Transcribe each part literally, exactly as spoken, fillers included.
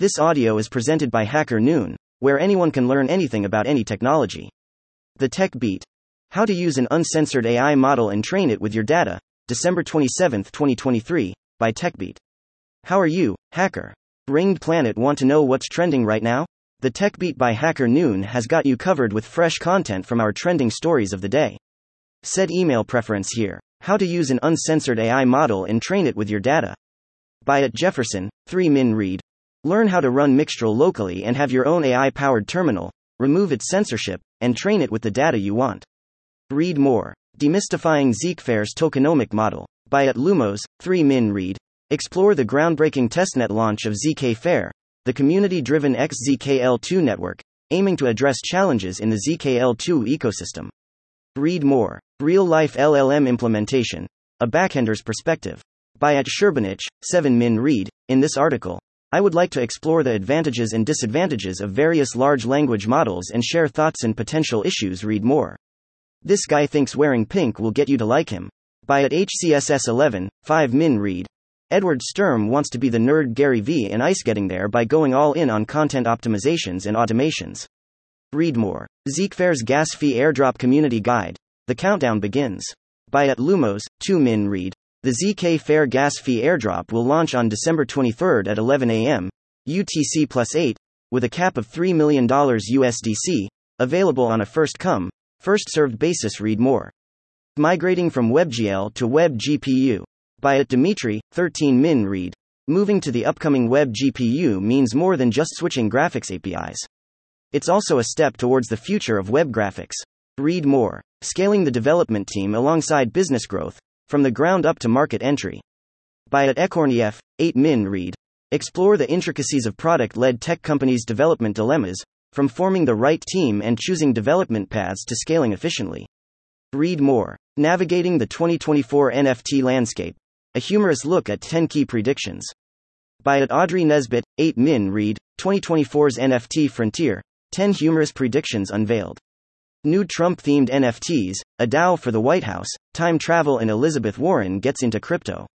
This audio is presented by Hacker Noon, where anyone can learn anything about any technology. The Tech Beat. How to use an uncensored A I model and train it with your data, December twenty-seventh, twenty twenty-three, by Tech Beat. How are you, hacker? Ringed Planet want to know what's trending right now? The Tech Beat by Hacker Noon has got you covered with fresh content from our trending stories of the day. Set email preference here. How to use an uncensored A I model and train it with your data. By at Jefferson, three min read. Learn how to run Mixtral locally and have your own A I-powered terminal, remove its censorship, and train it with the data you want. Read more. Demystifying zkFair's tokenomic model. By at Lumos, three min read. Explore the groundbreaking testnet launch of zkFair, the community-driven X Z K L two network, aiming to address challenges in the Z K L two ecosystem. Read more. Real-life L L M implementation. A backhender's perspective. By at Sherbanich, seven min read. In this article, I would like to explore the advantages and disadvantages of various large language models and share thoughts and potential issues. Read more. This guy thinks wearing pink will get you to like him. By at H C S S eleven, five min read. Edward Sturm wants to be the nerd Gary V and Ice getting there by going all in on content optimizations and automations. Read more. zkFair's gas fee airdrop community guide. The countdown begins. By at Lumos, two min read. The zkFair gas fee airdrop will launch on December twenty-third at eleven a.m. U T C plus eight, with a cap of three million dollars U S D C, available on a first-come, first-served basis. Read more. Migrating from WebGL to WebGPU. By at Dimitri, thirteen min read. Moving to the upcoming WebGPU means more than just switching graphics A P Is. It's also a step towards the future of web graphics. Read more. Scaling the development team alongside business growth, from the ground up to market entry. By at Ekorniev, eight min read. Explore the intricacies of product-led tech companies' development dilemmas, from forming the right team and choosing development paths to scaling efficiently. Read more. Navigating the twenty twenty-four N F T landscape. A humorous look at ten key predictions. By at Audrey Nesbitt, eight min read. twenty twenty-four's N F T frontier. ten humorous predictions unveiled. New Trump-themed N F Ts, a DAO for the White House, time travel and Elizabeth Warren gets into crypto.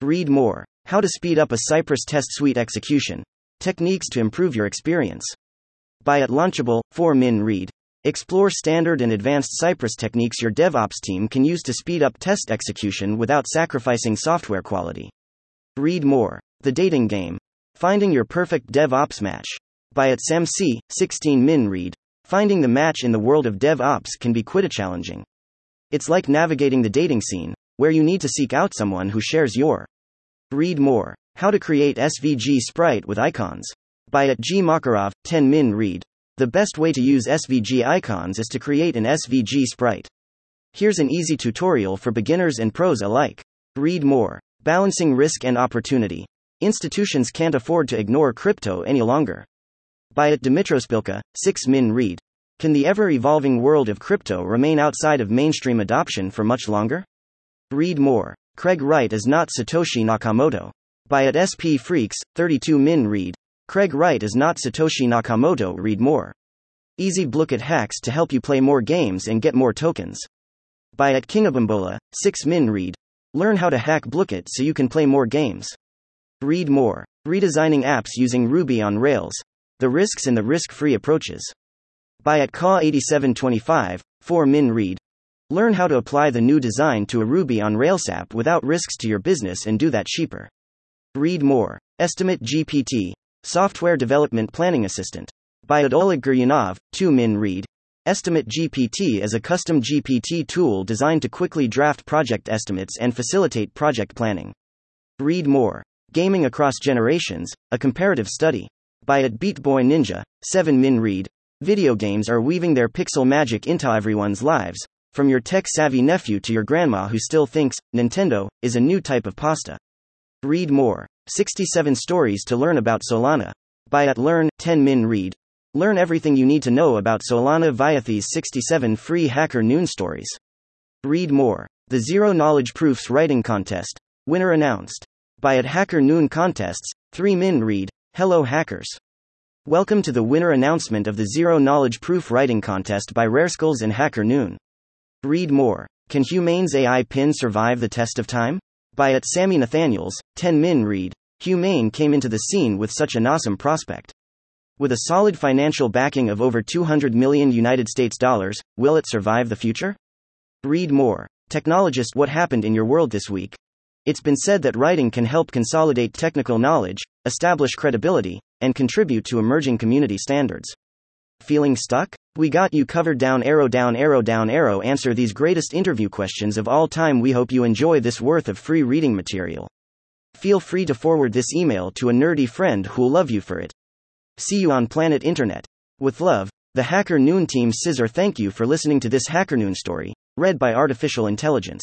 Read more. How to speed up a Cypress test suite execution. Techniques to improve your experience. By at Launchable, four min read. Explore standard and advanced Cypress techniques your DevOps team can use to speed up test execution without sacrificing software quality. Read more. The dating game. Finding your perfect DevOps match. By at Sam C, sixteen min read. Finding the match in the world of DevOps can be quite challenging. It's like navigating the dating scene, where you need to seek out someone who shares your. Read more. How to create S V G sprite with icons. By at G Makarov, ten min read. The best way to use S V G icons is to create an S V G sprite. Here's an easy tutorial for beginners and pros alike. Read more. Balancing risk and opportunity. Institutions can't afford to ignore crypto any longer. By at Dimitrospilka, six min read. Can the ever-evolving world of crypto remain outside of mainstream adoption for much longer? Read more. Craig Wright is not Satoshi Nakamoto. By at S P Freaks, thirty-two min read. Craig Wright is not Satoshi Nakamoto. Read more. Easy Blukit hacks to help you play more games and get more tokens. By at Kingabambola, six min read. Learn how to hack Blukit so you can play more games. Read more. Redesigning apps using Ruby on Rails. The risks and the risk-free approaches. By at K A eighty-seven twenty-five, four min read. Learn how to apply the new design to a Ruby on Rails app without risks to your business and do that cheaper. Read more. Estimate G P T, Software Development Planning Assistant. By Adolig Guryanov, two min read. Estimate G P T is a custom G P T tool designed to quickly draft project estimates and facilitate project planning. Read more. Gaming Across Generations, a comparative study. By at Beatboy Ninja, seven min read. Video games are weaving their pixel magic into everyone's lives, from your tech-savvy nephew to your grandma who still thinks Nintendo is a new type of pasta. Read more. sixty-seven stories to learn about Solana. By at Learn, ten min read. Learn everything you need to know about Solana via these sixty-seven free Hacker Noon stories. Read more. The Zero Knowledge Proofs Writing Contest. Winner announced. By at Hacker Noon Contests, three min read. Hello hackers. Welcome to the winner announcement of the Zero Knowledge Proof Writing Contest by Rare Skulls and Hacker Noon. Read more. Can Humane's A I pin survive the test of time? By at Sammy Nathaniels, ten min read. Humane came into the scene with such an awesome prospect. With a solid financial backing of over two hundred million United States dollars, will it survive the future? Read more. Technologist, what happened in your world this week? It's been said that writing can help consolidate technical knowledge, establish credibility, and contribute to emerging community standards. Feeling stuck? We got you covered. Down arrow, down arrow, down arrow. Answer these greatest interview questions of all time. We hope you enjoy this worth of free reading material. Feel free to forward this email to a nerdy friend who'll love you for it. See you on planet Internet. With love, the Hacker Noon team. Scissor. Thank you for listening to this Hacker Noon story, read by artificial intelligence.